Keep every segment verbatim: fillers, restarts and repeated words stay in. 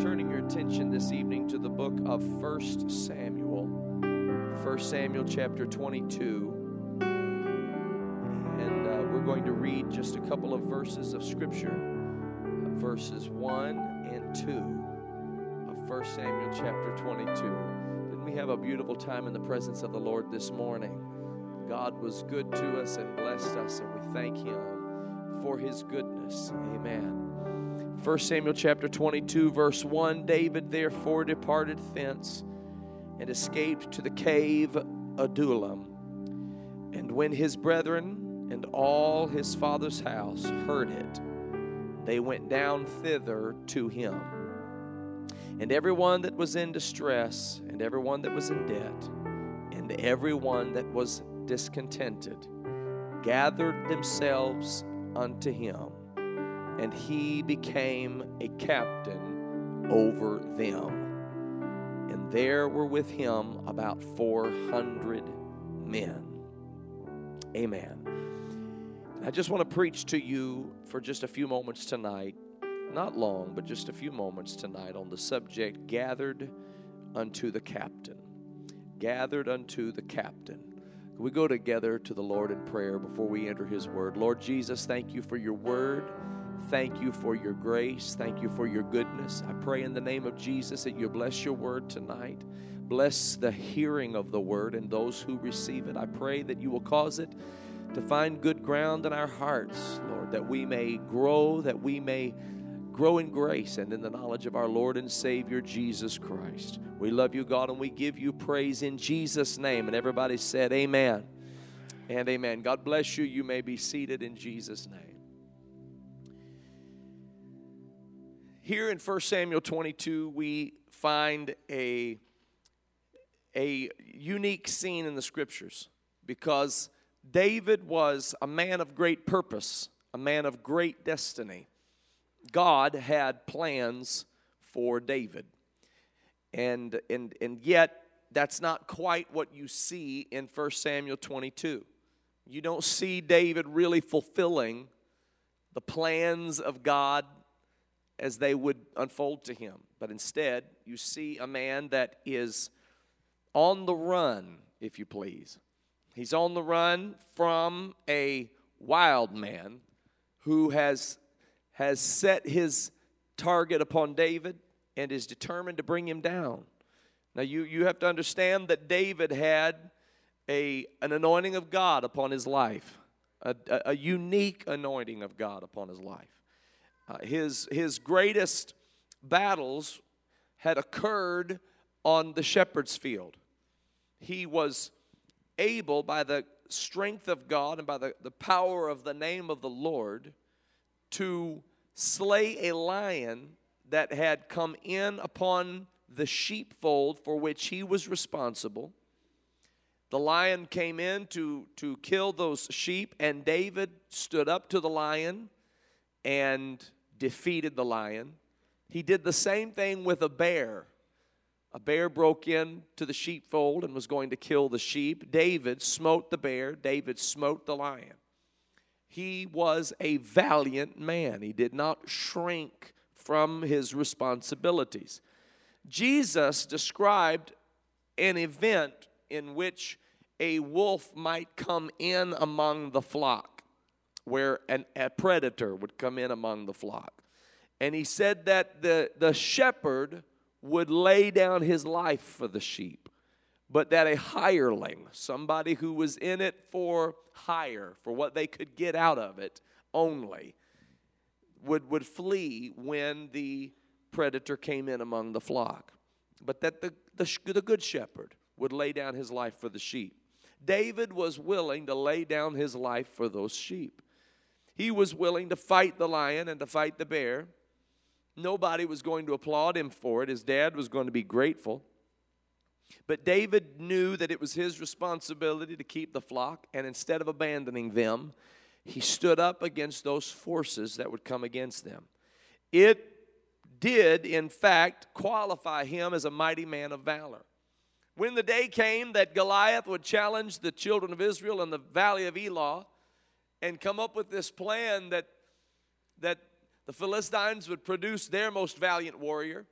turning your attention this evening to the book of First Samuel. First Samuel chapter twenty-two. And uh, we're going to read just a couple of verses of Scripture, uh, verses one and two of First Samuel chapter twenty-two. Didn't we have a beautiful time in the presence of the Lord this morning? God was good to us and blessed us, and we thank Him for His goodness. Amen. First Samuel chapter twenty-two, verse one, David therefore departed thence and escaped to the cave Adullam. And when his brethren and all his father's house heard it, they went down thither to him. And everyone that was in distress, and everyone that was in debt, and everyone that was discontented, gathered themselves unto him, and he became a captain over them. And there were with him about four hundred men. Amen. I just want to preach to you for just a few moments tonight, not long, but just a few moments tonight on the subject, gathered unto the captain. Gathered unto the captain. We go together to the Lord in prayer before we enter His word. Lord Jesus, thank you for your word. Thank you for your grace. Thank you for your goodness. I pray in the name of Jesus that you bless your word tonight. Bless the hearing of the word and those who receive it. I pray that you will cause it to find good ground in our hearts, Lord, that we may grow, that we may grow in grace and in the knowledge of our Lord and Savior, Jesus Christ. We love you, God, and we give you praise in Jesus' name. And everybody said amen and amen. God bless you. You may be seated in Jesus' name. Here in First Samuel twenty-two, we find a, a unique scene in the Scriptures because David was a man of great purpose, a man of great destiny. God had plans for David. And, and, and yet, that's not quite what you see in First Samuel twenty-two. You don't see David really fulfilling the plans of God as they would unfold to him. But instead, you see a man that is on the run, if you please. He's on the run from a wild man who has... has set his target upon David and is determined to bring him down. Now, you, you have to understand that David had a, an anointing of God upon his life, a, a, a unique anointing of God upon his life. Uh, his, his greatest battles had occurred on the shepherd's field. He was able, by the strength of God and by the, the power of the name of the Lord, to slay a lion that had come in upon the sheepfold for which he was responsible. The lion came in to, to kill those sheep, and David stood up to the lion and defeated the lion. He did the same thing with a bear. A bear broke in to the sheepfold and was going to kill the sheep. David smote the bear. David smote the lion. He was a valiant man. He did not shrink from his responsibilities. Jesus described an event in which a wolf might come in among the flock, where an, a predator would come in among the flock. And he said that the, the shepherd would lay down his life for the sheep, but that a hireling, somebody who was in it for hire, for what they could get out of it only, would, would flee when the predator came in among the flock. But that the, the, the good shepherd would lay down his life for the sheep. David was willing to lay down his life for those sheep. He was willing to fight the lion and to fight the bear. Nobody was going to applaud him for it. His dad was going to be grateful. But David knew that it was his responsibility to keep the flock, and instead of abandoning them, he stood up against those forces that would come against them. It did, in fact, qualify him as a mighty man of valor. When the day came that Goliath would challenge the children of Israel in the valley of Elah and come up with this plan that, that the Philistines would produce their most valiant warrior,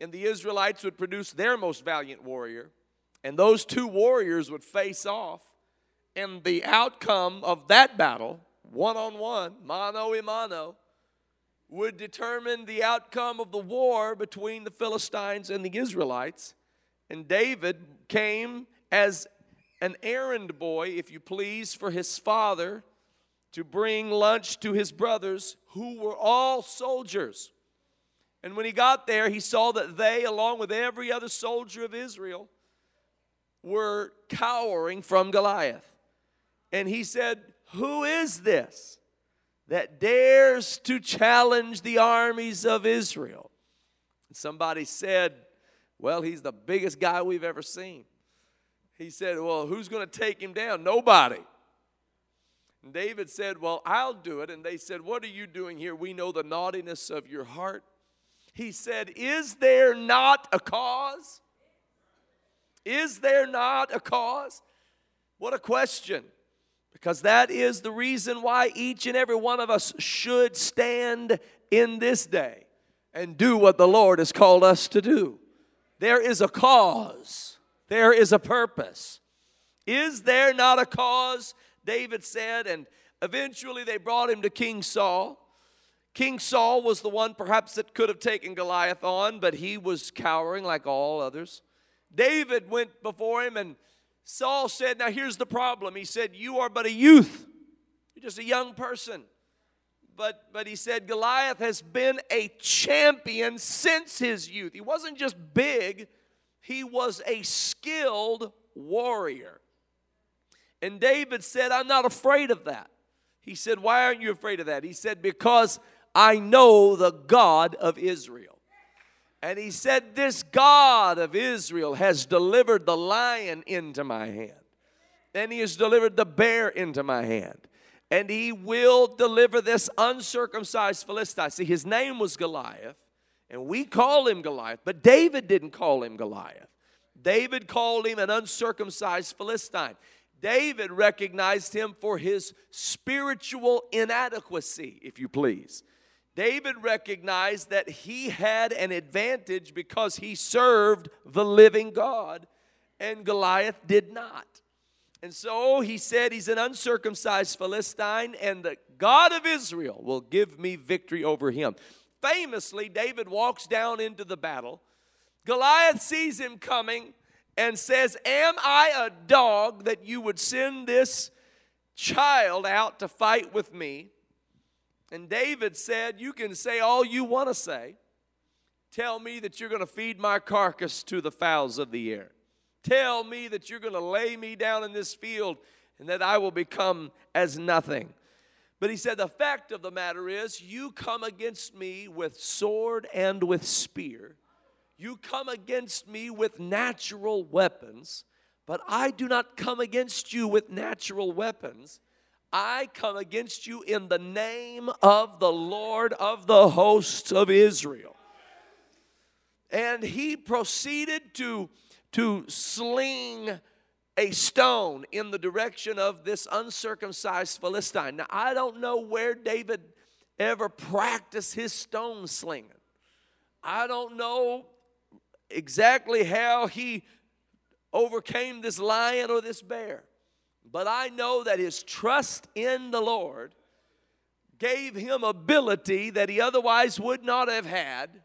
and the Israelites would produce their most valiant warrior, and those two warriors would face off, and the outcome of that battle, one-on-one, mano-a-mano, would determine the outcome of the war between the Philistines and the Israelites. And David came as an errand boy, if you please, for his father to bring lunch to his brothers, who were all soldiers. And when he got there, he saw that they, along with every other soldier of Israel, were cowering from Goliath. And he said, "Who is this that dares to challenge the armies of Israel?" And somebody said, "Well, he's the biggest guy we've ever seen." He said, "Well, who's going to take him down?" "Nobody." And David said, "Well, I'll do it." And they said, "What are you doing here? We know the naughtiness of your heart." He said, "Is there not a cause? Is there not a cause?" What a question. Because that is the reason why each and every one of us should stand in this day and do what the Lord has called us to do. There is a cause. There is a purpose. Is there not a cause? David said, and eventually they brought him to King Saul. King Saul was the one perhaps that could have taken Goliath on, but he was cowering like all others. David went before him, and Saul said, "Now here's the problem." He said, "You are but a youth. You're just a young person." But, but he said, "Goliath has been a champion since his youth." He wasn't just big. He was a skilled warrior. And David said, "I'm not afraid of that." He said, "Why aren't you afraid of that?" He said, "Because I know the God of Israel." And he said, "This God of Israel has delivered the lion into my hand. And he has delivered the bear into my hand. And he will deliver this uncircumcised Philistine." See, his name was Goliath. And we call him Goliath. But David didn't call him Goliath. David called him an uncircumcised Philistine. David recognized him for his spiritual inadequacy, if you please. David recognized that he had an advantage because he served the living God, and Goliath did not. And so he said, "He's an uncircumcised Philistine, and the God of Israel will give me victory over him." Famously, David walks down into the battle. Goliath sees him coming and says, "Am I a dog that you would send this child out to fight with me?" And David said, "You can say all you want to say. Tell me that you're going to feed my carcass to the fowls of the air. Tell me that you're going to lay me down in this field and that I will become as nothing." But he said, "The fact of the matter is, you come against me with sword and with spear. You come against me with natural weapons, but I do not come against you with natural weapons. I come against you in the name of the Lord of the hosts of Israel." And he proceeded to, to sling a stone in the direction of this uncircumcised Philistine. Now, I don't know where David ever practiced his stone slinging. I don't know exactly how he overcame this lion or this bear. But I know that his trust in the Lord gave him ability that he otherwise would not have had.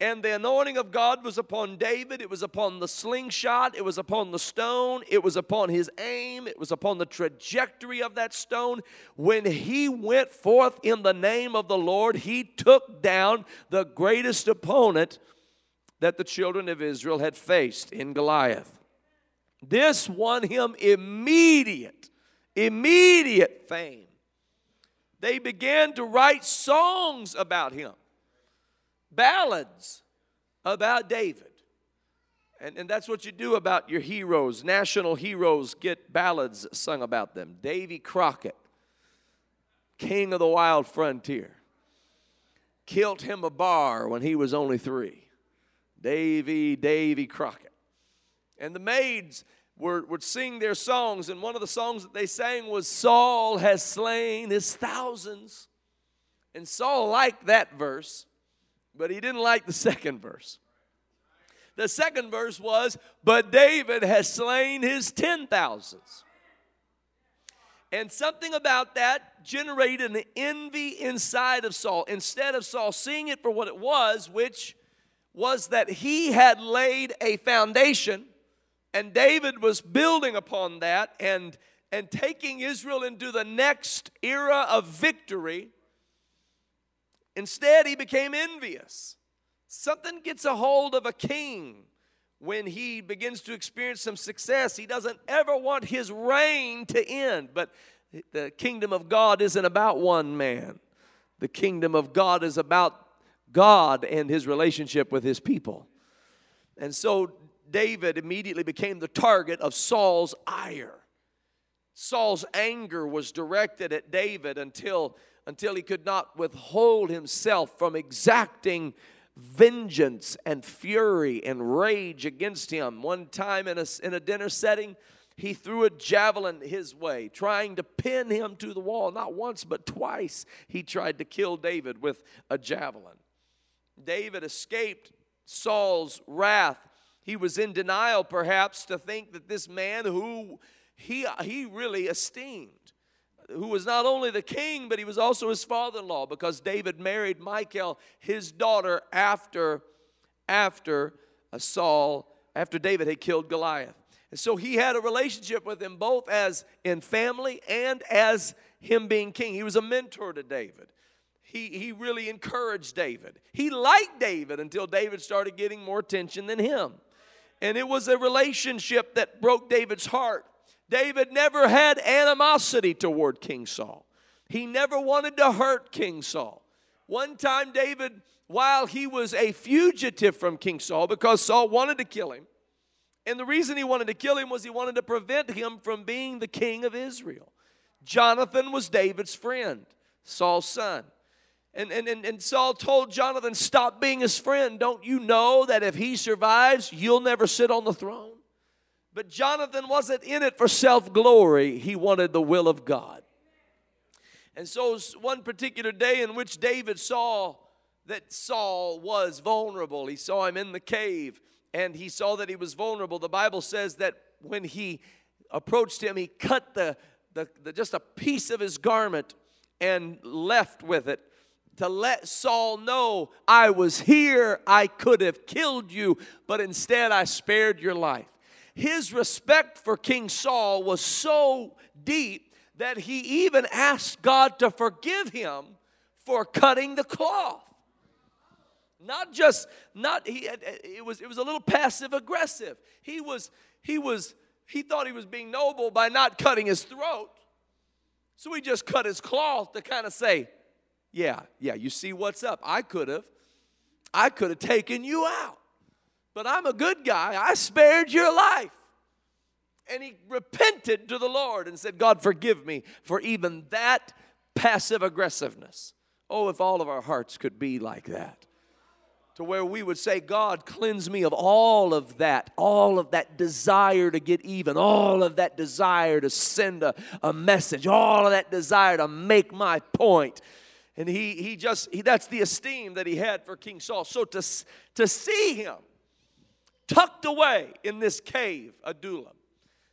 And the anointing of God was upon David. It was upon the slingshot. It was upon the stone. It was upon his aim. It was upon the trajectory of that stone. When he went forth in the name of the Lord, he took down the greatest opponent that the children of Israel had faced in Goliath. This won him immediate, immediate fame. They began to write songs about him, ballads about David. And, and that's what you do about your heroes. National heroes get ballads sung about them. Davy Crockett, king of the wild frontier, killed him a bar when he was only three. Davy, Davy Crockett. And the maids were, would sing their songs, and one of the songs that they sang was, "Saul has slain his thousands." And Saul liked that verse, but he didn't like the second verse. The second verse was, but David has slain his ten thousands. And something about that generated an envy inside of Saul. Instead of Saul seeing it for what it was, which was that he had laid a foundation, and David was building upon that and, and taking Israel into the next era of victory, instead he became envious. Something gets a hold of a king when he begins to experience some success. He doesn't ever want his reign to end. But the kingdom of God isn't about one man. The kingdom of God is about God and his relationship with his people. And so David immediately became the target of Saul's ire. Saul's anger was directed at David until, until he could not withhold himself from exacting vengeance and fury and rage against him. One time in a, in a dinner setting, he threw a javelin his way, trying to pin him to the wall. Not once, but twice he tried to kill David with a javelin. David escaped Saul's wrath. He was in denial, perhaps, to think that this man who he, he really esteemed, who was not only the king, but he was also his father-in-law, because David married Michal, his daughter, after, after Saul, after David had killed Goliath. And so he had a relationship with him, both as in family and as him being king. He was a mentor to David. He, he really encouraged David. He liked David until David started getting more attention than him. And it was a relationship that broke David's heart. David never had animosity toward King Saul. He never wanted to hurt King Saul. One time David, while he was a fugitive from King Saul, because Saul wanted to kill him, and the reason he wanted to kill him was he wanted to prevent him from being the king of Israel. Jonathan was David's friend, Saul's son. And, and, and, and Saul told Jonathan, stop being his friend. Don't you know that if he survives, you'll never sit on the throne? But Jonathan wasn't in it for self-glory. He wanted the will of God. And so one particular day in which David saw that Saul was vulnerable. He saw him in the cave, and he saw that he was vulnerable. The Bible says that when he approached him, he cut the, the, the just a piece of his garment and left with it to let Saul know, I was here, I could have killed you, but instead I spared your life. His respect for King Saul was so deep that he even asked God to forgive him for cutting the cloth. Not just, not he. It was it was a little passive aggressive. He was he was he thought he was being noble by not cutting his throat, so he just cut his cloth to kind of say, "Yeah, yeah, you see what's up. I could have, I could have taken you out. But I'm a good guy. I spared your life." And he repented to the Lord and said, God, forgive me for even that passive aggressiveness. Oh, if all of our hearts could be like that. To where we would say, God, cleanse me of all of that, all of that desire to get even, all of that desire to send a, a message, all of that desire to make my point. And he, he just, he, that's the esteem that he had for King Saul. So to, to see him tucked away in this cave, Adullam,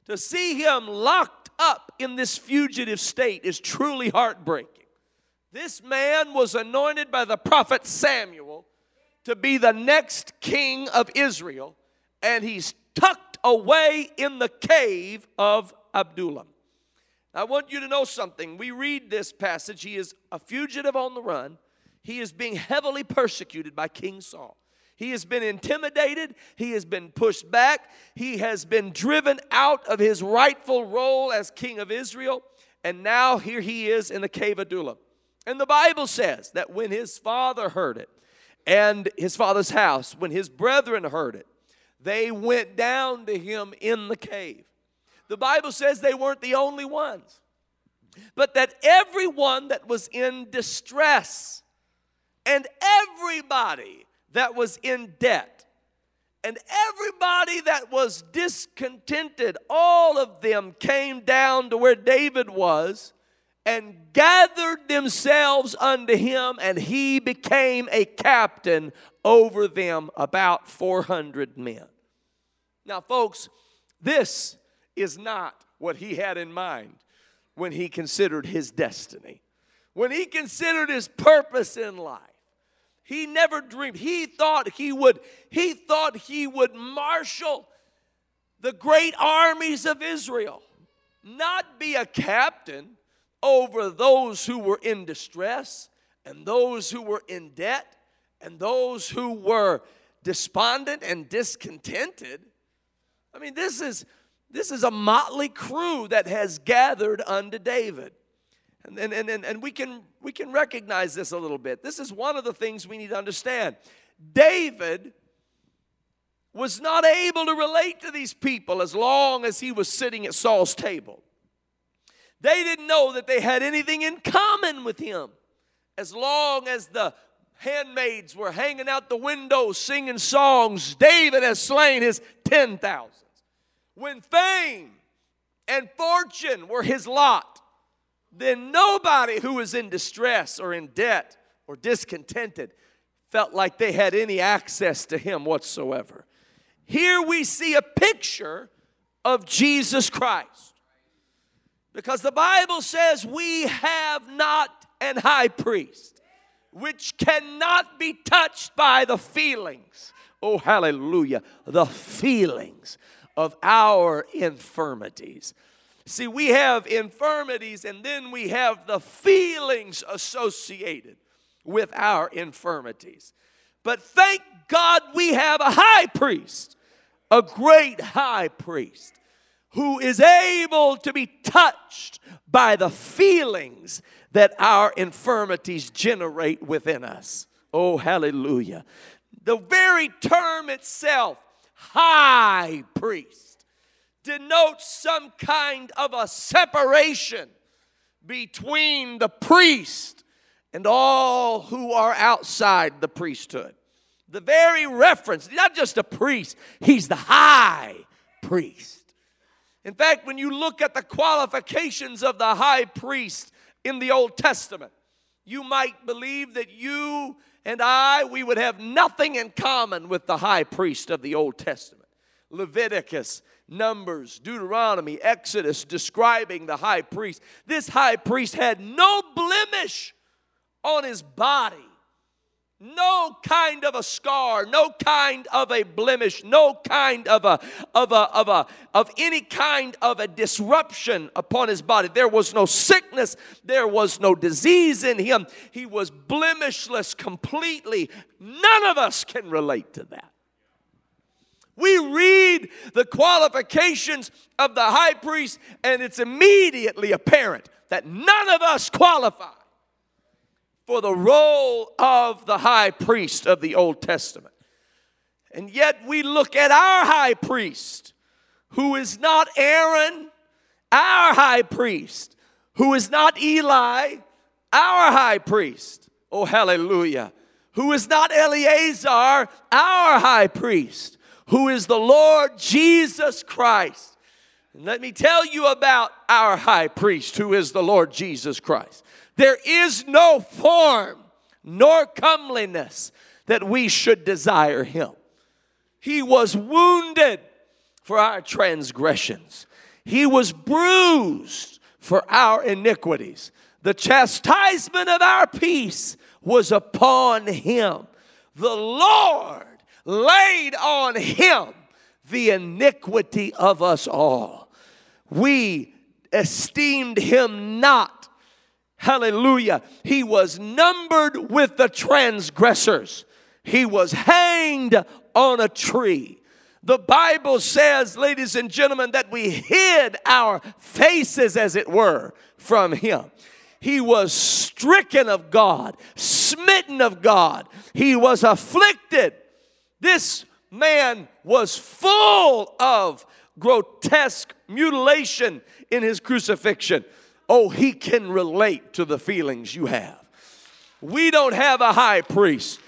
to see him locked up in this fugitive state is truly heartbreaking. This man was anointed by the prophet Samuel to be the next king of Israel, and he's tucked away in the cave of Adullam. I want you to know something. We read this passage. He is a fugitive on the run. He is being heavily persecuted by King Saul. He has been intimidated. He has been pushed back. He has been driven out of his rightful role as king of Israel. And now here he is in the cave of Adullam. And the Bible says that when his father heard it, and his father's house, when his brethren heard it, they went down to him in the cave. The Bible says they weren't the only ones, but that everyone that was in distress and everybody that was in debt, and everybody that was discontented, all of them came down to where David was, and gathered themselves unto him, and he became a captain over them, about four hundred men. Now, folks, this is not what he had in mind when he considered his destiny, when he considered his purpose in life. He never dreamed. He thought he would, he thought he would marshal the great armies of Israel, not be a captain over those who were in distress and those who were in debt and those who were despondent and discontented. I mean, this is, this is a motley crew that has gathered unto David. And, and, and, and we can, we can recognize this a little bit. This is one of the things we need to understand. David was not able to relate to these people as long as he was sitting at Saul's table. They didn't know that they had anything in common with him as long as the handmaids were hanging out the window singing songs. David has slain his ten thousands. When fame and fortune were his lot, then nobody who was in distress or in debt or discontented felt like they had any access to him whatsoever. Here we see a picture of Jesus Christ, because the Bible says we have not an high priest which cannot be touched by the feelings, oh hallelujah, the feelings of our infirmities. See, we have infirmities, and then we have the feelings associated with our infirmities. But thank God we have a high priest, a great high priest, who is able to be touched by the feelings that our infirmities generate within us. Oh, hallelujah. The very term itself, high priest, denotes some kind of a separation between the priest and all who are outside the priesthood. The very reference, not just a priest, he's the high priest. In fact, when you look at the qualifications of the high priest in the Old Testament, you might believe that you and I, we would have nothing in common with the high priest of the Old Testament. Leviticus, Numbers, Deuteronomy, Exodus, describing the high priest. This high priest had no blemish on his body, no kind of a scar, no kind of a blemish, no kind of a of a of a of any kind of a disruption upon his body. There was no sickness, there was no disease in him. He was blemishless completely. None of us can relate to that. We read the qualifications of the high priest, and it's immediately apparent that none of us qualify for the role of the high priest of the Old Testament. And yet we look at our high priest, who is not Aaron, our high priest, who is not Eli, our high priest, oh hallelujah, who is not Eleazar, our high priest, who is the Lord Jesus Christ. And let me tell you about our high priest, who is the Lord Jesus Christ. There is no form nor comeliness that we should desire him. He was wounded for our transgressions. He was bruised for our iniquities. The chastisement of our peace was upon him. The Lord laid on him the iniquity of us all. We esteemed him not. Hallelujah. He was numbered with the transgressors. He was hanged on a tree. The Bible says, ladies and gentlemen, that we hid our faces, as it were, from him. He was stricken of God, smitten of God. He was afflicted. This man was full of grotesque mutilation in his crucifixion. Oh, he can relate to the feelings you have. We don't have a high priest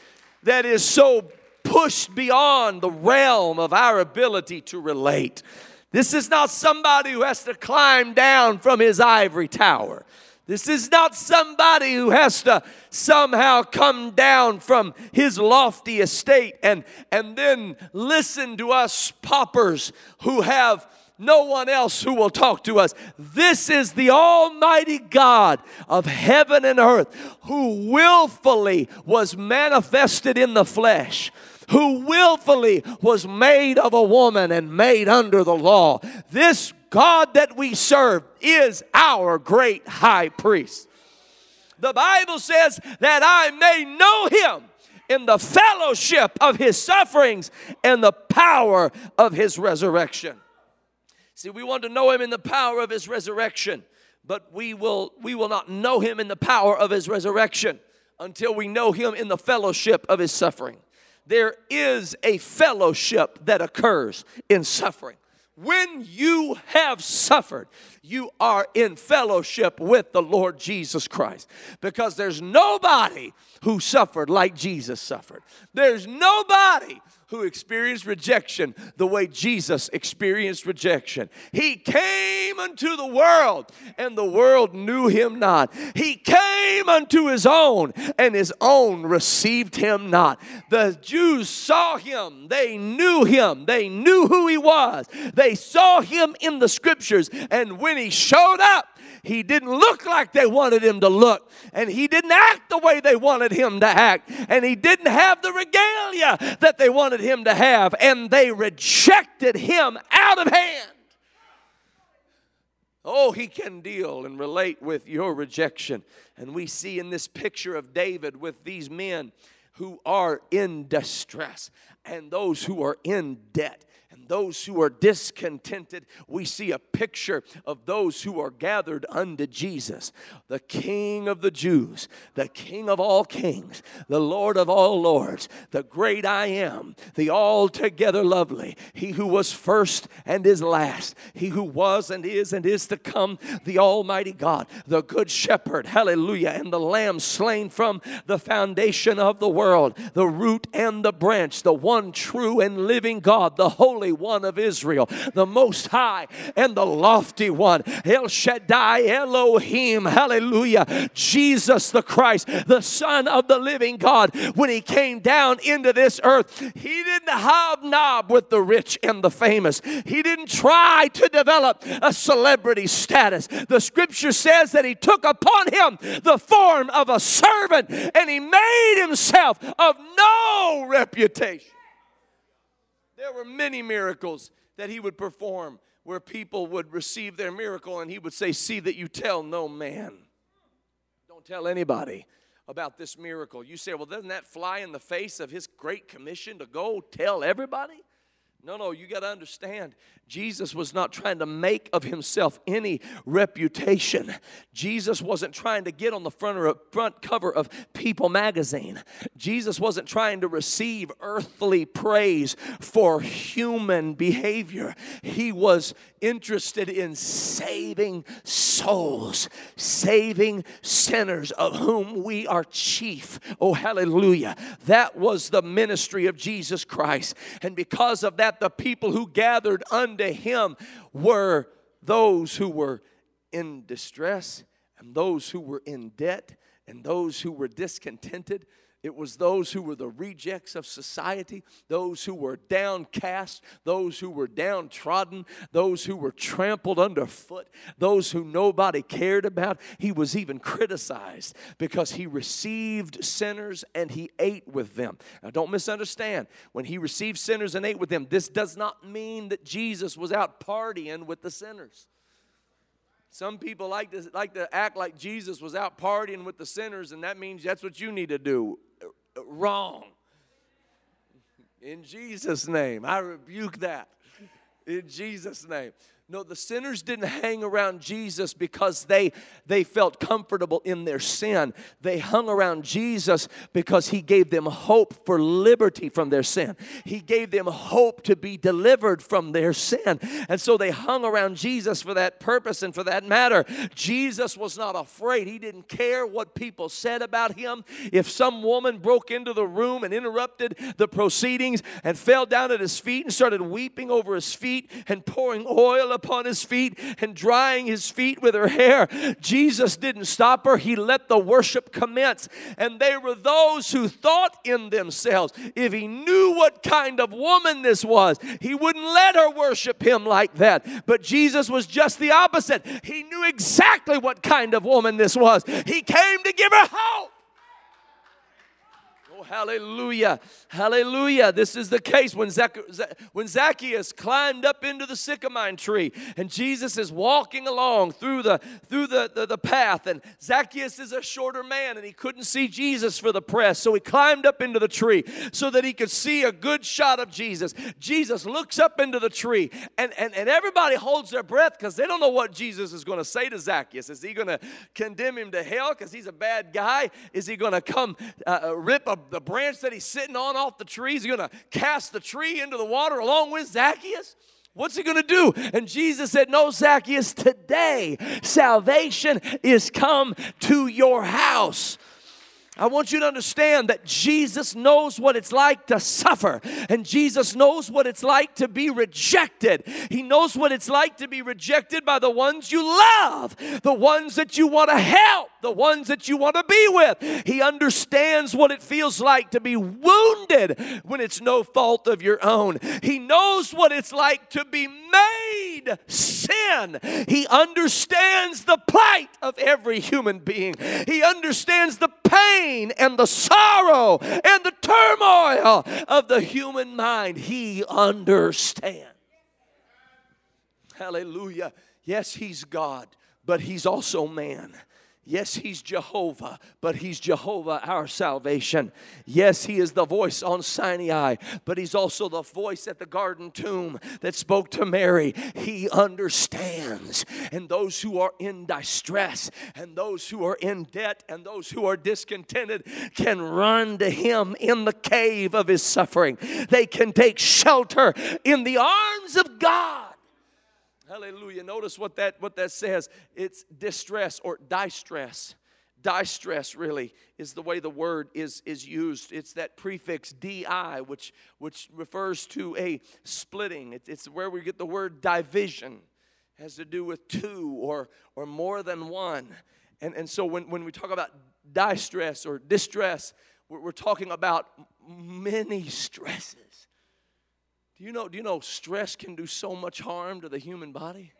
that is so pushed beyond the realm of our ability to relate. This is not somebody who has to climb down from his ivory tower. This is not somebody who has to somehow come down from his lofty estate and, and then listen to us paupers who have no one else who will talk to us. This is the Almighty God of heaven and earth, who willfully was manifested in the flesh, who willfully was made of a woman and made under the law. This God that we serve is our great high priest. The Bible says that I may know him in the fellowship of his sufferings and the power of his resurrection. See, we want to know him in the power of his resurrection, but we will, we will not know him in the power of his resurrection until we know him in the fellowship of his suffering. There is a fellowship that occurs in suffering. When you have suffered, you are in fellowship with the Lord Jesus Christ, because there's nobody who suffered like Jesus suffered. There's nobody who experienced rejection the way Jesus experienced rejection. He came unto the world, and the world knew him not. He came unto his own, and his own received him not. The Jews saw him. They knew him. They knew who he was. They They saw him in the scriptures, and when he showed up, he didn't look like they wanted him to look, and he didn't act the way they wanted him to act, and he didn't have the regalia that they wanted him to have, and they rejected him out of hand. Oh, he can deal and relate with your rejection. And we see in this picture of David with these men who are in distress, and those who are in debt, and those who are discontented. We see a picture of those who are gathered unto Jesus, the King of the Jews, the King of all kings, the Lord of all lords, the great I am, the altogether lovely, he who was first and is last, he who was and is and is to come, the Almighty God, the Good Shepherd, hallelujah, and the Lamb slain from the foundation of the world, the root and the branch, the one true and living God, the Holy One of Israel, the Most High and the Lofty One, El Shaddai, Elohim, hallelujah, Jesus the Christ, the Son of the living God. When he came down into this earth, he didn't hobnob with the rich and the famous. He didn't try to develop a celebrity status. The scripture says that he took upon him the form of a servant, and he made himself of no reputation. There were many miracles that he would perform where people would receive their miracle and he would say, see that you tell no man. Don't tell anybody about this miracle. You say, well, doesn't that fly in the face of his great commission to go tell everybody? No, no, you got to understand, Jesus was not trying to make of himself any reputation. Jesus wasn't trying to get on the front, or front cover of People magazine. Jesus wasn't trying to receive earthly praise for human behavior. He was interested in saving souls, saving sinners, of whom we are chief. Oh, hallelujah. That was the ministry of Jesus Christ. And because of that, the people who gathered unto him were those who were in distress, and those who were in debt, and those who were discontented. It was those who were the rejects of society, those who were downcast, those who were downtrodden, those who were trampled underfoot, those who nobody cared about. He was even criticized because he received sinners and he ate with them. Now, don't misunderstand. When he received sinners and ate with them, this does not mean that Jesus was out partying with the sinners. Some people like to, like to act like Jesus was out partying with the sinners, and that means that's what you need to do. Wrong. In Jesus' name, I rebuke that. In Jesus' name. No, the sinners didn't hang around Jesus because they, they felt comfortable in their sin. They hung around Jesus because he gave them hope for liberty from their sin. He gave them hope to be delivered from their sin. And so they hung around Jesus for that purpose and for that matter. Jesus was not afraid. He didn't care what people said about him. If some woman broke into the room and interrupted the proceedings and fell down at his feet and started weeping over his feet and pouring oil upon his feet and drying his feet with her hair. Jesus didn't stop her. He let the worship commence. And they were those who thought in themselves, if he knew what kind of woman this was, he wouldn't let her worship him like that. But Jesus was just the opposite. He knew exactly what kind of woman this was. He came to give her hope. Oh, hallelujah. Hallelujah. This is the case when, Zac- when Zacchaeus climbed up into the sycamore tree and Jesus is walking along through, the, through the, the, the path, and Zacchaeus is a shorter man and he couldn't see Jesus for the press, so he climbed up into the tree so that he could see a good shot of Jesus. Jesus looks up into the tree, and, and, and everybody holds their breath because they don't know what Jesus is going to say to Zacchaeus. Is he going to condemn him to hell because he's a bad guy? Is he going to come uh, rip a the branch that he's sitting on off the tree? He's going to cast the tree into the water along with Zacchaeus? What's he going to do? And Jesus said, no, Zacchaeus, today salvation is come to your house. I want you to understand that Jesus knows what it's like to suffer, and Jesus knows what it's like to be rejected. He knows what it's like to be rejected by the ones you love, the ones that you want to help, the ones that you want to be with. He understands what it feels like to be wounded when it's no fault of your own. He knows what it's like to be made sin. He understands the plight of every human being. He understands the pain and the sorrow and the turmoil of the human mind. He understands. Hallelujah. Yes, he's God, but he's also man. Yes, he's Jehovah, but he's Jehovah, our salvation. Yes, he is the voice on Sinai, but he's also the voice at the garden tomb that spoke to Mary. He understands. And those who are in distress, and those who are in debt, and those who are discontented can run to him in the cave of his suffering. They can take shelter in the arms of God. Hallelujah. Notice what that what that says. It's distress or distress. Distress really is the way the word is, is used. It's that prefix di, which, which refers to a splitting. It, it's where we get the word division. It has to do with two or or more than one. And, and so when, when we talk about distress or distress, we're, we're talking about many stresses. Do you know, do you know stress can do so much harm to the human body?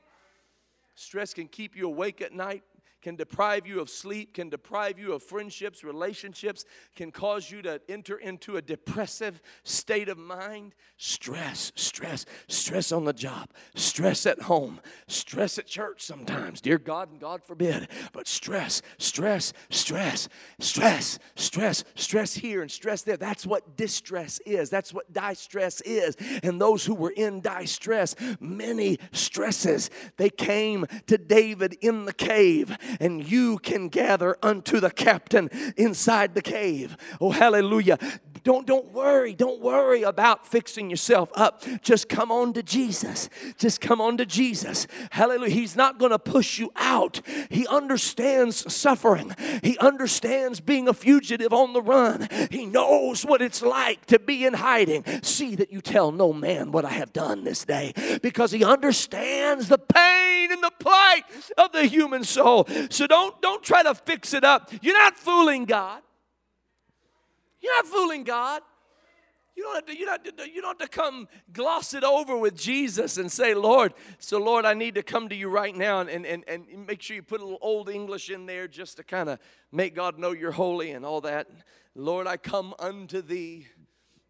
Stress can keep you awake at night, can deprive you of sleep, can deprive you of friendships, relationships, can cause you to enter into a depressive state of mind. Stress, stress, stress on the job, stress at home, stress at church sometimes, dear God, and God forbid, but stress, stress, stress, stress, stress, stress here and stress there. That's what distress is. That's what distress is. And those who were in distress, many stresses, they came to David in the cave. And you can gather unto the captain inside the cave. Oh, hallelujah. Don't, don't worry. Don't worry about fixing yourself up. Just come on to Jesus. Just come on to Jesus. Hallelujah. He's not going to push you out. He understands suffering. He understands being a fugitive on the run. He knows what it's like to be in hiding. See that you tell no man what I have done this day, because he understands the pain and the plight of the human soul. So don't, don't try to fix it up. You're not fooling God. You're not fooling God. You don't have to, you don't have to, you don't have to come gloss it over with Jesus and say, Lord, so Lord, I need to come to you right now, and, and, and make sure you put a little old English in there just to kind of make God know you're holy and all that. Lord, I come unto thee.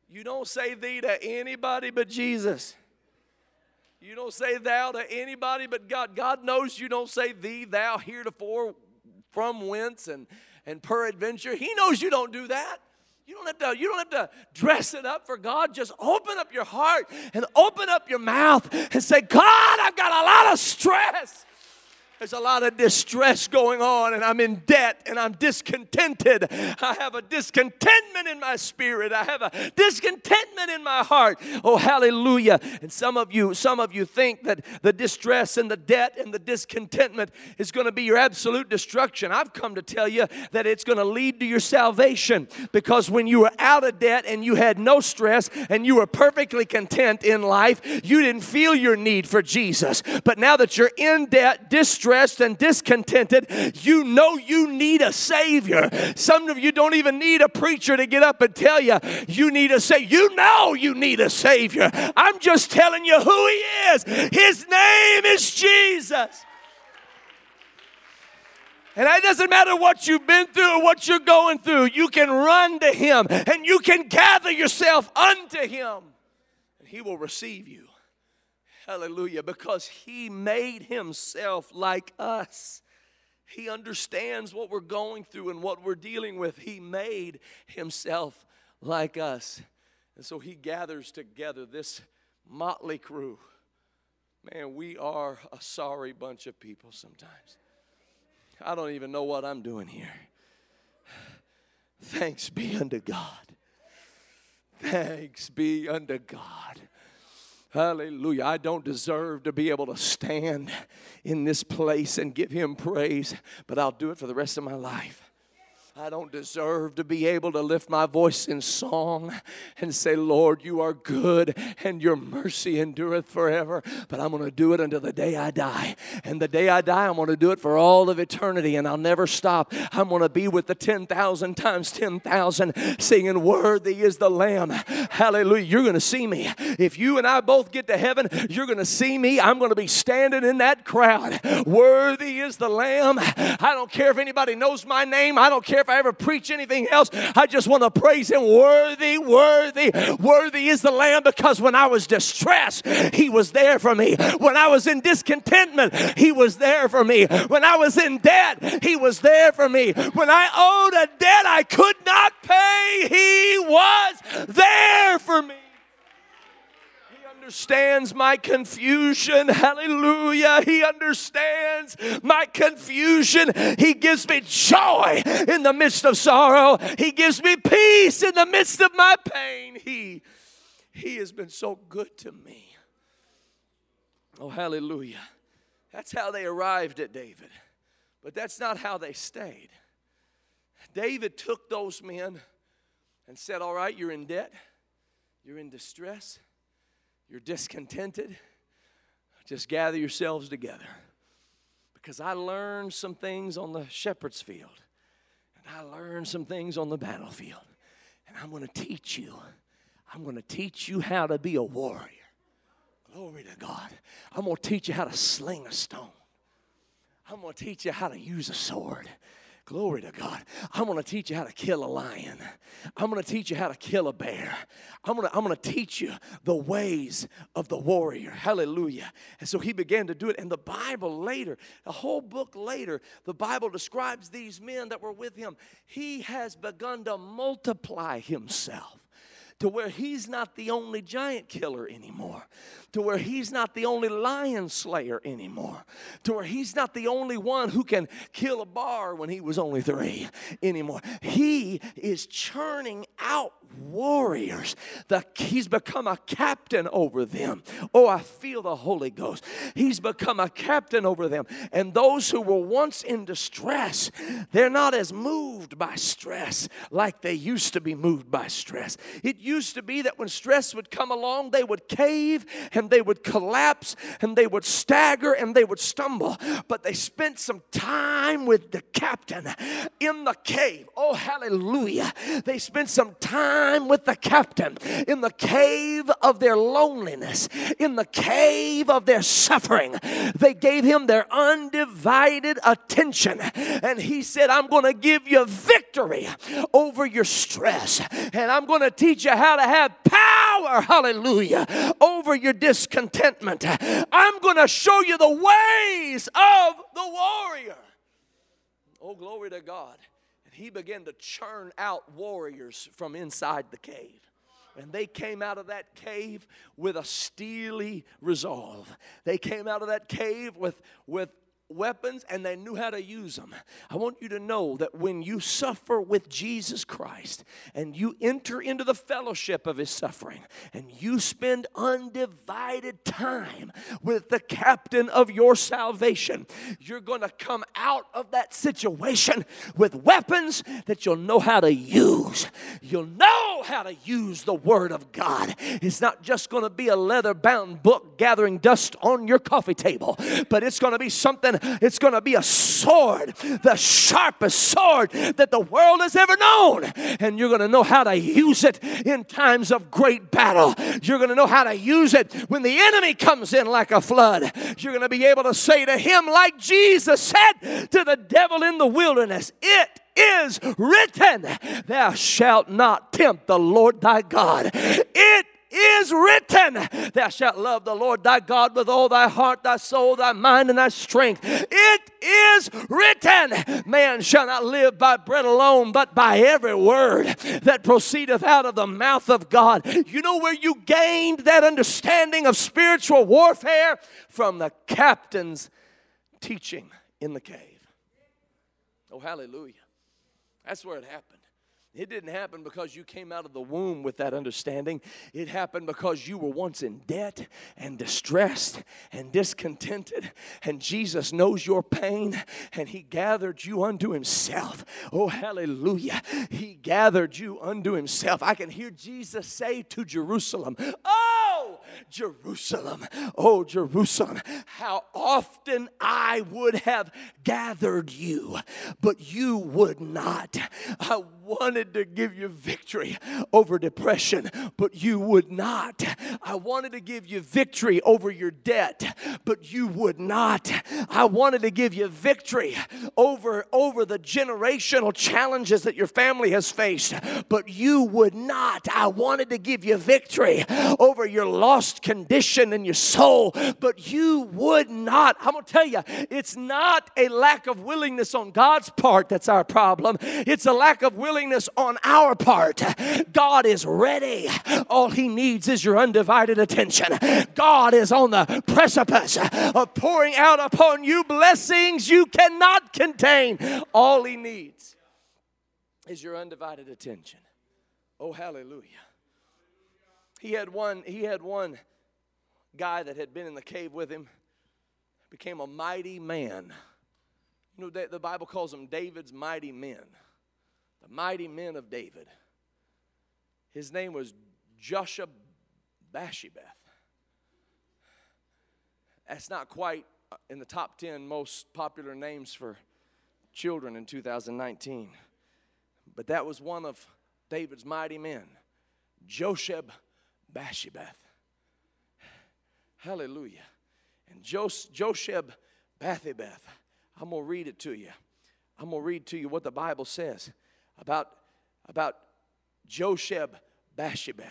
You don't say thee to anybody but Jesus. You don't say thou to anybody but God. God knows you don't say thee, thou, heretofore, from whence, and, and peradventure. He knows you don't do that. You don't have to, you don't have to dress it up for God. Just open up your heart and open up your mouth and say, God, I've got a lot of stress. There's a lot of distress going on, and I'm in debt, and I'm discontented. I have a discontentment in my spirit. I have a discontentment in my heart. Oh, hallelujah. And some of you, some of you think that the distress and the debt and the discontentment is going to be your absolute destruction. I've come to tell you that it's going to lead to your salvation, because when you were out of debt and you had no stress and you were perfectly content in life, you didn't feel your need for Jesus. But now that you're in debt, distress, stressed and discontented, you know you need a Savior. Some of you don't even need a preacher to get up and tell you you need a Savior. You know you need a Savior. I'm just telling you who He is. His name is Jesus. And it doesn't matter what you've been through or what you're going through. You can run to Him and you can gather yourself unto Him. And He will receive you. Hallelujah, because He made Himself like us. He understands what we're going through and what we're dealing with. He made Himself like us. And so He gathers together this motley crew. Man, we are a sorry bunch of people sometimes. I don't even know what I'm doing here. Thanks be unto God. Thanks be unto God. Hallelujah. I don't deserve to be able to stand in this place and give Him praise, but I'll do it for the rest of my life. I don't deserve to be able to lift my voice in song and say, Lord, you are good and your mercy endureth forever. But I'm going to do it until the day I die. And the day I die, I'm going to do it for all of eternity, and I'll never stop. I'm going to be with the ten thousand times ten thousand singing, worthy is the Lamb. Hallelujah. You're going to see me. If you and I both get to heaven, you're going to see me. I'm going to be standing in that crowd. Worthy is the Lamb. I don't care if anybody knows my name. I don't care if I ever preach anything else. I just want to praise Him. Worthy, worthy, worthy is the Lamb, because when I was distressed, He was there for me. When I was in discontentment, He was there for me. When I was in debt, He was there for me. When I owed a debt I could not pay, He was there for me. He understands my confusion. Hallelujah. He understands my confusion. He gives me joy in the midst of sorrow. He gives me peace in the midst of my pain. He, he has been so good to me. Oh, hallelujah. That's how they arrived at David. But that's not how they stayed. David took those men and said, all right, you're in debt. You're in distress. You're discontented. Just gather yourselves together. Because I learned some things on the shepherd's field. And I learned some things on the battlefield. And I'm going to teach you. I'm going to teach you how to be a warrior. Glory to God. I'm going to teach you how to sling a stone. I'm going to teach you how to use a sword. Glory to God. I'm going to teach you how to kill a lion. I'm going to teach you how to kill a bear. I'm going to, I'm going to teach you the ways of the warrior. Hallelujah. And so he began to do it. And the Bible later, a whole book later, the Bible describes these men that were with him. He has begun to multiply himself, to where he's not the only giant killer anymore, to where he's not the only lion slayer anymore, to where he's not the only one who can kill a bar when he was only three anymore. He is churning out warriors. The, he's become a captain over them. Oh, I feel the Holy Ghost. He's become a captain over them. And those who were once in distress, they're not as moved by stress like they used to be moved by stress. It used to be that when stress would come along, they would cave and they would collapse and they would stagger and they would stumble. But they spent some time with the captain in the cave. Oh, hallelujah. They spent some time with the captain in the cave of their loneliness, in the cave of their suffering. They gave him their undivided attention. And he said, I'm going to give you victory over your stress. And I'm going to teach you how to have power, hallelujah, over your discontentment. I'm going to show you the ways of the warrior. Oh, glory to God. And he began to churn out warriors from inside the cave. And they came out of that cave with a steely resolve. They came out of that cave with, with weapons and they knew how to use them. I want you to know that when you suffer with Jesus Christ and you enter into the fellowship of his suffering and you spend undivided time with the captain of your salvation, you're going to come out of that situation with weapons that you'll know how to use. You'll know how to use the Word of God. It's not just going to be a leather-bound book gathering dust on your coffee table, but it's going to be something. It's going to be a sword, the sharpest sword that the world has ever known. And you're going to know how to use it in times of great battle. You're going to know how to use it when the enemy comes in like a flood. You're going to be able to say to him, like Jesus said to the devil in the wilderness, "It is written, thou shalt not tempt the Lord thy God. It is written, thou shalt love the Lord thy God with all thy heart, thy soul, thy mind, and thy strength. It is written, man shall not live by bread alone, but by every word that proceedeth out of the mouth of God." You know where you gained that understanding of spiritual warfare? From the captain's teaching in the cave. Oh, hallelujah. That's where it happened. It didn't happen because you came out of the womb with that understanding. It happened because you were once in debt and distressed and discontented. And Jesus knows your pain, and he gathered you unto himself. Oh, hallelujah. He gathered you unto himself. I can hear Jesus say to Jerusalem, "Oh, Jerusalem, oh, Jerusalem, how often I would have gathered you, but you would not. I wanted to give you victory over depression, but you would not. I wanted to give you victory over your debt, but you would not. I wanted to give you victory over, over the generational challenges that your family has faced, but you would not. I wanted to give you victory over your lost condition in your soul, but you would not." I'm going to tell you, it's not a lack of willingness on God's part that's our problem. It's a lack of willingness on our part. God is ready. All he needs is your undivided attention. God is on the precipice of pouring out upon you blessings you cannot contain. All he needs is your undivided attention. Oh, hallelujah. He had one, he had one guy that had been in the cave with him, became a mighty man. You know, the Bible calls him David's mighty men. The mighty men of David. His name was Josheb-Basshebeth. That's not quite in the top ten most popular names for children in two thousand nineteen. But that was one of David's mighty men. Josheb-Basshebeth. Hallelujah. And Jos- Josheb-Basshebeth. I'm going to read it to you. I'm going to read to you what the Bible says about, about Josheb-Basshebeth.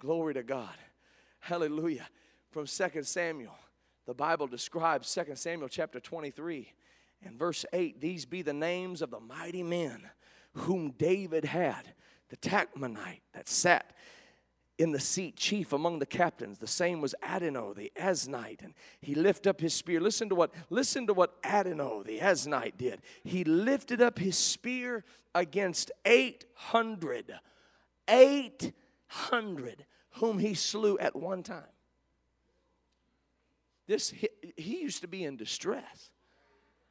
Glory to God. Hallelujah. From Second Samuel, the Bible describes Second Samuel chapter twenty-three and verse eight. "These be the names of the mighty men whom David had, the Tachmonite that sat in the seat chief among the captains. The same was Adino the Eznite, and he lifted up his spear." Listen to what, listen to what Adino the Eznite did. "He lifted up his spear against eight hundred, eight hundred, whom he slew at one time." This, he, he used to be in distress.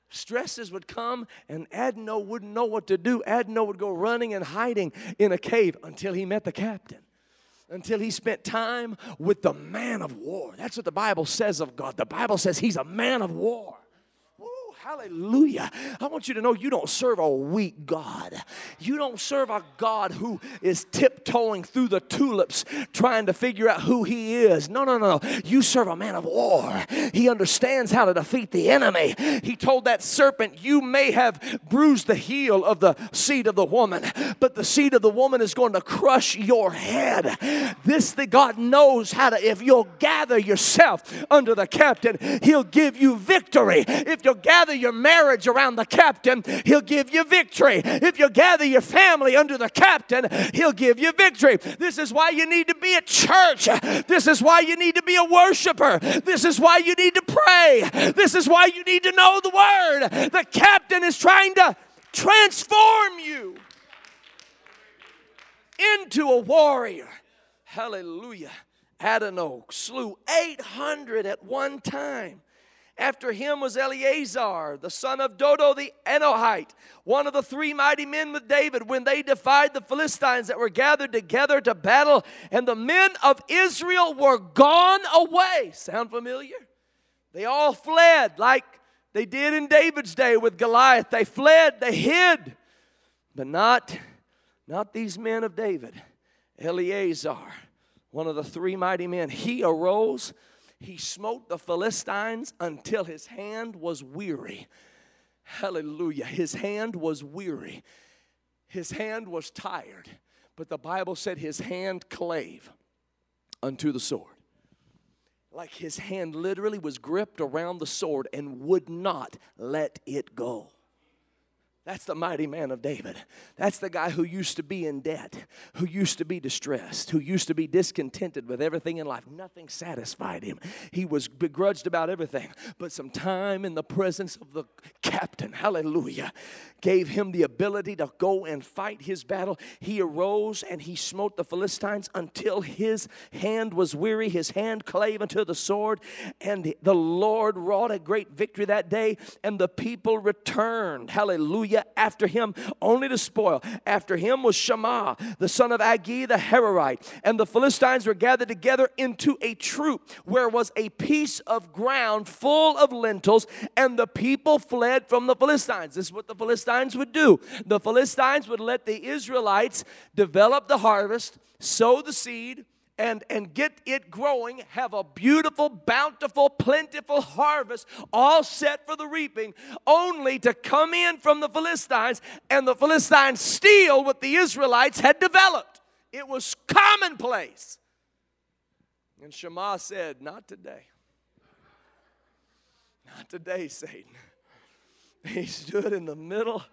Stresses would come, and Adino wouldn't know what to do. Adino would go running and hiding in a cave until he met the captain. Until he spent time with the man of war. That's what the Bible says of God. The Bible says he's a man of war. Woo, hallelujah. I want you to know you don't serve a weak God. You don't serve a God who is tiptoeing through the tulips trying to figure out who he is. No, no, no. You serve a man of war. He understands how to defeat the enemy. He told that serpent, "You may have bruised the heel of the seed of the woman, but the seed of the woman is going to crush your head." This, that God knows how to, if you'll gather yourself under the captain, he'll give you victory. If you'll gather gather your marriage around the captain, he'll give you victory. If you gather your family under the captain, he'll give you victory. This is why you need to be at church. This is why you need to be a worshiper. This is why you need to pray. This is why you need to know the word. The captain is trying to transform you into a warrior. Hallelujah. Adino slew eight hundred at one time. After him was Eleazar, the son of Dodo the Enohite, one of the three mighty men with David when they defied the Philistines that were gathered together to battle, and the men of Israel were gone away. Sound familiar? They all fled like they did in David's day with Goliath. They fled, they hid, but not, not these men of David. Eleazar, one of the three mighty men, he arose. He smote the Philistines until his hand was weary. Hallelujah. His hand was weary. His hand was tired. But the Bible said his hand clave unto the sword. Like his hand literally was gripped around the sword and would not let it go. That's the mighty man of David. That's the guy who used to be in debt, who used to be distressed, who used to be discontented with everything in life. Nothing satisfied him. He was begrudged about everything. But some time in the presence of the captain, hallelujah, gave him the ability to go and fight his battle. He arose and he smote the Philistines until his hand was weary. His hand clave unto the sword. And the Lord wrought a great victory that day. And the people returned, hallelujah, after him only to spoil. After him was Shema, the son of Agi the Herorite. And the Philistines were gathered together into a troop where was a piece of ground full of lentils, and the people fled from the Philistines. This is what the Philistines would do. The Philistines would let the Israelites develop the harvest, sow the seed, And, and get it growing, have a beautiful, bountiful, plentiful harvest, all set for the reaping, only to come in from the Philistines and the Philistines steal what the Israelites had developed. It was commonplace. And Shema said, not today. Not today, Satan. He stood in the middle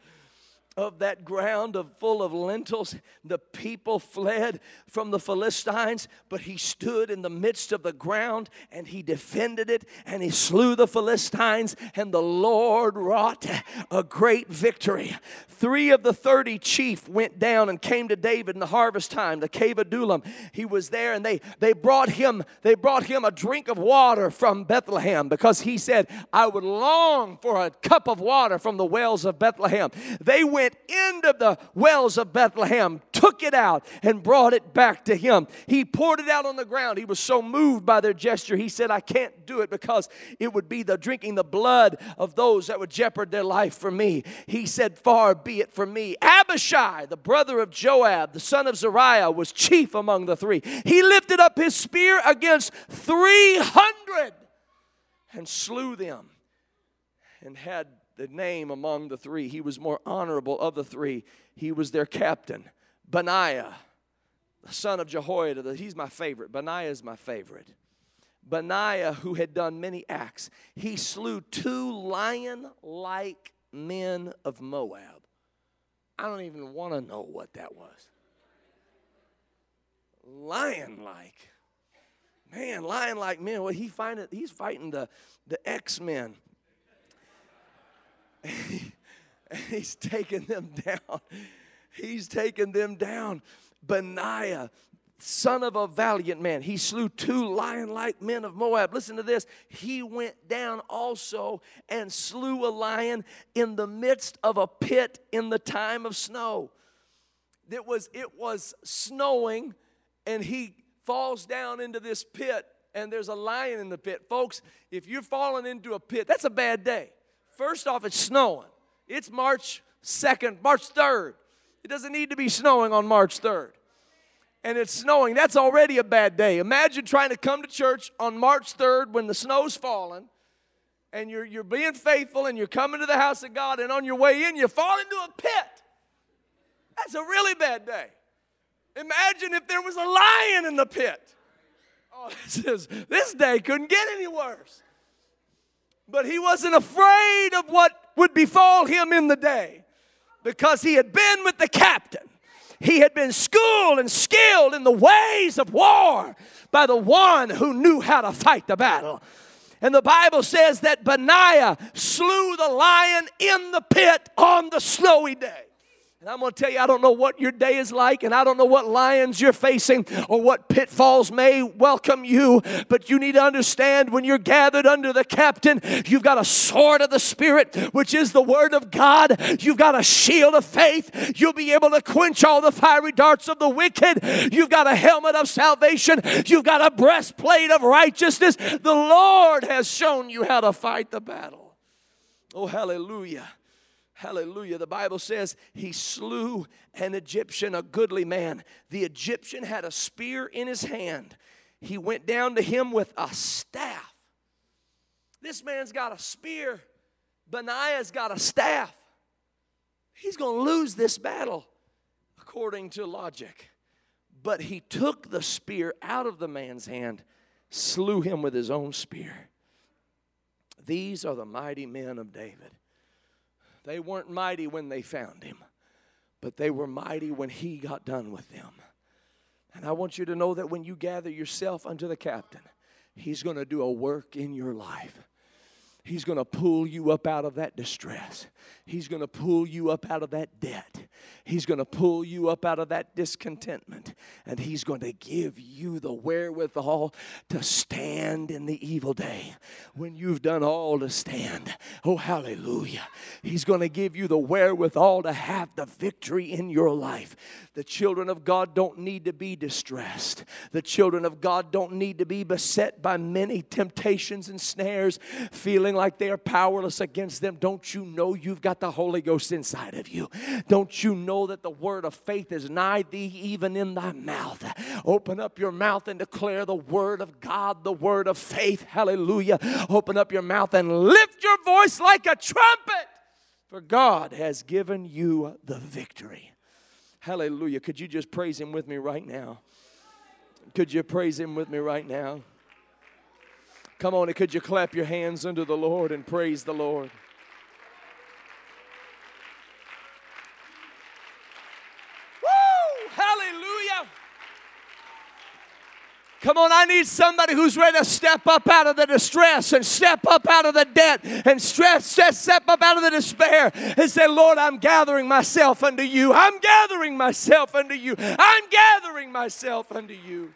of that ground of full of lentils. The people fled from the Philistines, but he stood in the midst of the ground and he defended it and he slew the Philistines, and the Lord wrought a great victory. Three of the thirty chief went down and came to David in the harvest time, the cave of Adullam. He was there, and they, they brought him they brought him a drink of water from Bethlehem, because he said, I would long for a cup of water from the wells of Bethlehem. They went into the wells of Bethlehem, took it out, and brought it back to him. He poured it out on the ground. He was so moved by their gesture, he said, I can't do it, because it would be the drinking the blood of those that would jeopard their life for me. He said, far be it from me. Abishai, the brother of Joab, the son of Zariah, was chief among the three. He lifted up his spear against three hundred and slew them, and had the name among the three. He was more honorable of the three. He was their captain. Benaiah, the son of Jehoiada. He's my favorite. Benaiah is my favorite. Benaiah, who had done many acts, he slew two lion-like men of Moab. I don't even want to know what that was. Lion-like. Man, lion-like men. Well, he find it, he's fighting the, the X-Men. He's taking them down. He's taking them down. Benaiah, son of a valiant man, he slew two lion-like men of Moab. Listen to this. He went down also and slew a lion in the midst of a pit in the time of snow. It was, it was snowing, and he falls down into this pit, and there's a lion in the pit. Folks, if you're falling into a pit, that's a bad day. First off, it's snowing. It's March second, March third. It doesn't need to be snowing on March third. And it's snowing. That's already a bad day. Imagine trying to come to church on March third when the snow's falling, and you're, you're being faithful, and you're coming to the house of God, and on your way in, you fall into a pit. That's a really bad day. Imagine if there was a lion in the pit. Oh, this, is, this day couldn't get any worse. But he wasn't afraid of what would befall him in the day, because he had been with the captain. He had been schooled and skilled in the ways of war by the one who knew how to fight the battle. And the Bible says that Benaiah slew the lion in the pit on the snowy day. And I'm going to tell you, I don't know what your day is like, and I don't know what lions you're facing or what pitfalls may welcome you, but you need to understand, when you're gathered under the captain, you've got a sword of the Spirit, which is the Word of God. You've got a shield of faith. You'll be able to quench all the fiery darts of the wicked. You've got a helmet of salvation. You've got a breastplate of righteousness. The Lord has shown you how to fight the battle. Oh, hallelujah. Hallelujah. The Bible says he slew an Egyptian, a goodly man. The Egyptian had a spear in his hand. He went down to him with a staff. This man's got a spear. Benaiah's got a staff. He's going to lose this battle, according to logic. But he took the spear out of the man's hand, slew him with his own spear. These are the mighty men of David. They weren't mighty when they found him, but they were mighty when he got done with them. And I want you to know that when you gather yourself unto the captain, he's going to do a work in your life. He's going to pull you up out of that distress. He's going to pull you up out of that debt. He's going to pull you up out of that discontentment. And he's going to give you the wherewithal to stand in the evil day when you've done all to stand. Oh, hallelujah. He's going to give you the wherewithal to have the victory in your life. The children of God don't need to be distressed. The children of God don't need to be beset by many temptations and snares, feeling like they are powerless against them. Don't you know you've got the Holy Ghost inside of you? Don't you know that the word of faith is nigh thee, even in thy mouth? Open up your mouth and declare the word of God, the word of faith. Hallelujah. Open up your mouth and lift your voice like a trumpet, for God has given you the victory. Hallelujah. Could you just praise him with me right now? Could you praise him with me right now? Come on, and could you clap your hands unto the Lord and praise the Lord? Woo! Hallelujah! Come on, I need somebody who's ready to step up out of the distress and step up out of the debt and stress, step up out of the despair and say, Lord, I'm gathering myself unto you. I'm gathering myself unto you. I'm gathering myself unto you.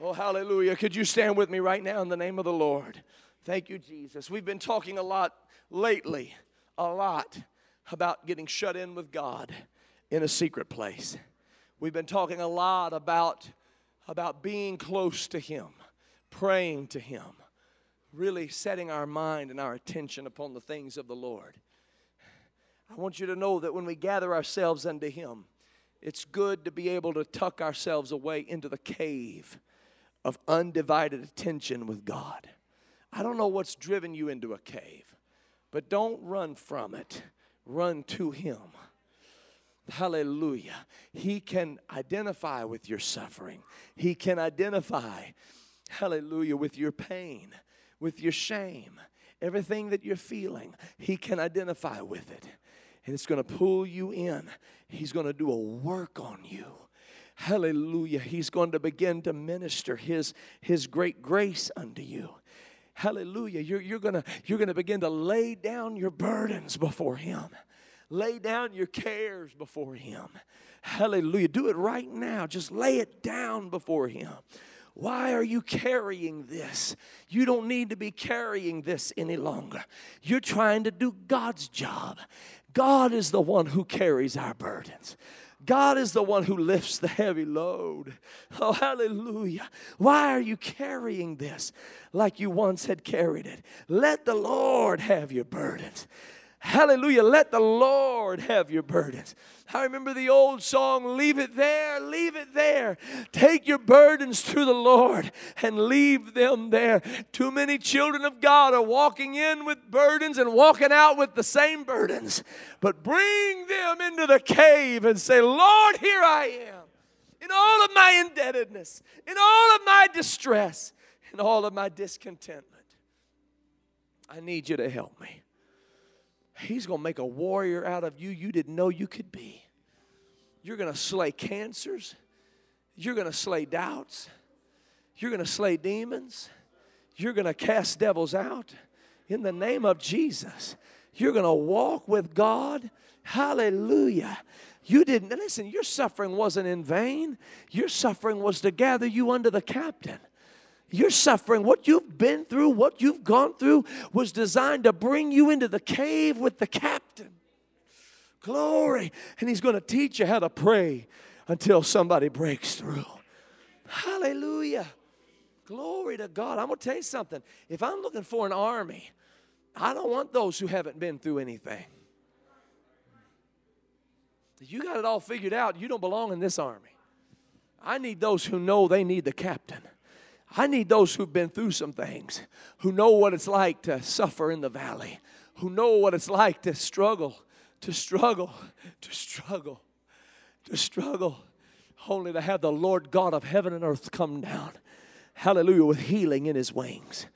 Oh, hallelujah. Could you stand with me right now in the name of the Lord? Thank you, Jesus. We've been talking a lot lately, a lot, about getting shut in with God in a secret place. We've been talking a lot about, about being close to him, praying to him, really setting our mind and our attention upon the things of the Lord. I want you to know that when we gather ourselves unto him, it's good to be able to tuck ourselves away into the cave of undivided attention with God. I don't know what's driven you into a cave, but don't run from it. Run to him. Hallelujah. He can identify with your suffering. He can identify, hallelujah, with your pain, with your shame, everything that you're feeling. He can identify with it. And it's going to pull you in. He's going to do a work on you. Hallelujah. He's going to begin to minister his, his great grace unto you. Hallelujah. You're, you're going to, you're going to begin to lay down your burdens before him. Lay down your cares before him. Hallelujah. Do it right now. Just lay it down before him. Why are you carrying this? You don't need to be carrying this any longer. You're trying to do God's job. God is the one who carries our burdens. God is the one who lifts the heavy load. Oh, hallelujah. Why are you carrying this like you once had carried it? Let the Lord have your burdens. Hallelujah. Let the Lord have your burdens. I remember the old song, leave it there, leave it there. Take your burdens to the Lord and leave them there. Too many children of God are walking in with burdens and walking out with the same burdens. But bring them into the cave and say, Lord, here I am. In all of my indebtedness, in all of my distress, in all of my discontentment. I need you to help me. He's going to make a warrior out of you you didn't know you could be. You're going to slay cancers. You're going to slay doubts. You're going to slay demons. You're going to cast devils out in the name of Jesus. You're going to walk with God. Hallelujah. You didn't, listen, your suffering wasn't in vain. Your suffering was to gather you under the captain. Your suffering, what you've been through, what you've gone through, was designed to bring you into the cave with the captain. Glory. And he's going to teach you how to pray until somebody breaks through. Hallelujah. Glory to God. I'm going to tell you something. If I'm looking for an army, I don't want those who haven't been through anything. You got it all figured out. You don't belong in this army. I need those who know they need the captain. I need those who've been through some things, who know what it's like to suffer in the valley, who know what it's like to struggle, to struggle, to struggle, to struggle, only to have the Lord God of heaven and earth come down, hallelujah, with healing in his wings.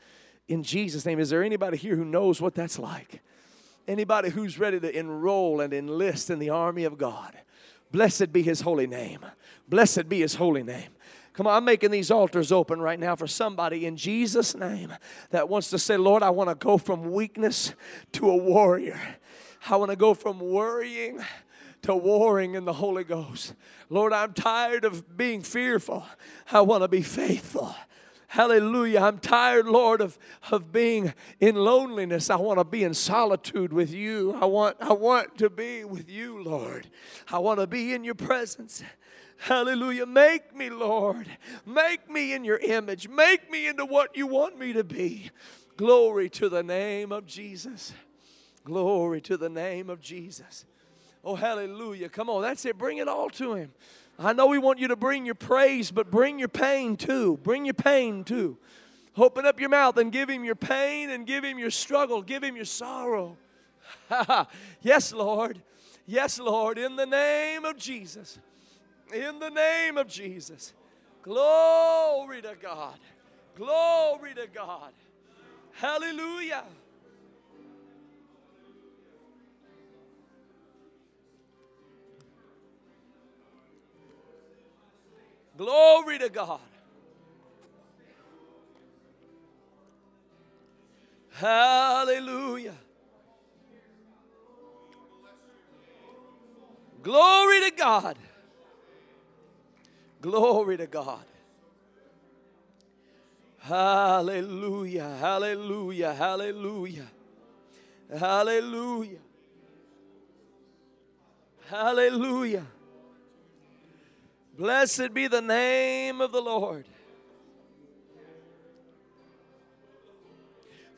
In Jesus' name, is there anybody here who knows what that's like? Anybody who's ready to enroll and enlist in the army of God? Blessed be his holy name. Blessed be his holy name. Come on, I'm making these altars open right now for somebody in Jesus' name that wants to say, Lord, I want to go from weakness to a warrior. I want to go from worrying to warring in the Holy Ghost. Lord, I'm tired of being fearful. I want to be faithful. Hallelujah. I'm tired, Lord, of, of being in loneliness. I want to be in solitude with you. I want, I want to be with you, Lord. I want to be in your presence. Hallelujah. Make me, Lord. Make me in your image. Make me into what you want me to be. Glory to the name of Jesus. Glory to the name of Jesus. Oh, hallelujah. Come on, that's it. Bring it all to him. I know we want you to bring your praise, but bring your pain too. Bring your pain too. Open up your mouth and give him your pain and give him your struggle. Give him your sorrow. Yes, Lord. Yes, Lord. In the name of Jesus. In the name of Jesus. Glory to God. Glory to God. Hallelujah. Glory to God. Hallelujah. Glory to God. Glory to God. Hallelujah. Hallelujah. Hallelujah. Hallelujah. Hallelujah. Blessed be the name of the Lord.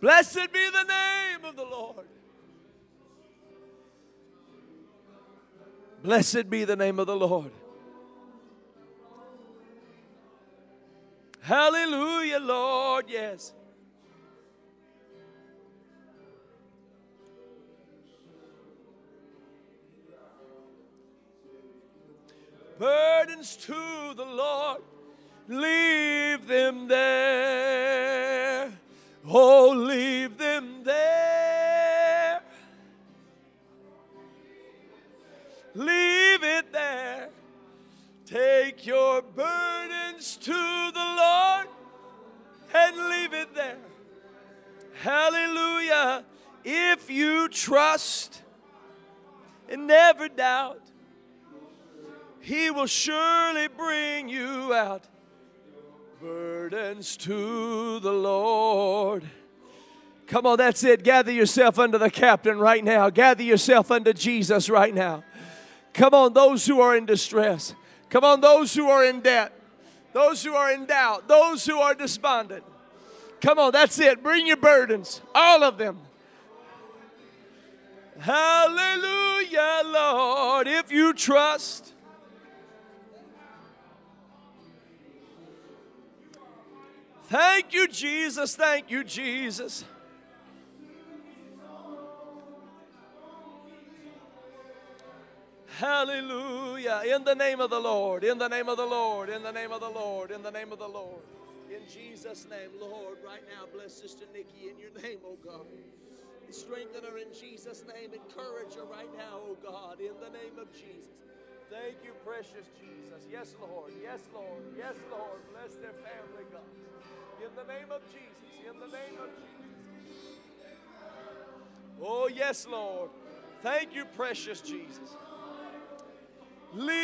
Blessed be the name of the Lord. Blessed be the name of the Lord. Hallelujah, Lord, yes. Burdens to the Lord, leave them there. Oh, leave them there. Leave it there. Take your burdens to the Lord and leave it there. Hallelujah. If you trust and never doubt, he will surely bring you out. Burdens to the Lord. Come on, that's it. Gather yourself under the captain right now. Gather yourself under Jesus right now. Come on, those who are in distress. Come on, those who are in debt. Those who are in doubt. Those who are despondent. Come on, that's it. Bring your burdens. All of them. Hallelujah, Lord. If you trust. Thank you, Jesus. Thank you, Jesus. Hallelujah. In the name of the Lord. In the name of the Lord. In the name of the Lord. In the name of the Lord. In Jesus' name, Lord, right now, bless Sister Nikki in your name, oh God. Strengthen her in Jesus' name. Encourage her right now, oh God, in the name of Jesus. Thank you, precious Jesus. Yes, Lord. Yes, Lord. Yes, Lord. Bless their family, God. In the name of Jesus. In the name of Jesus. Oh, yes, Lord. Thank you, precious Jesus. Lead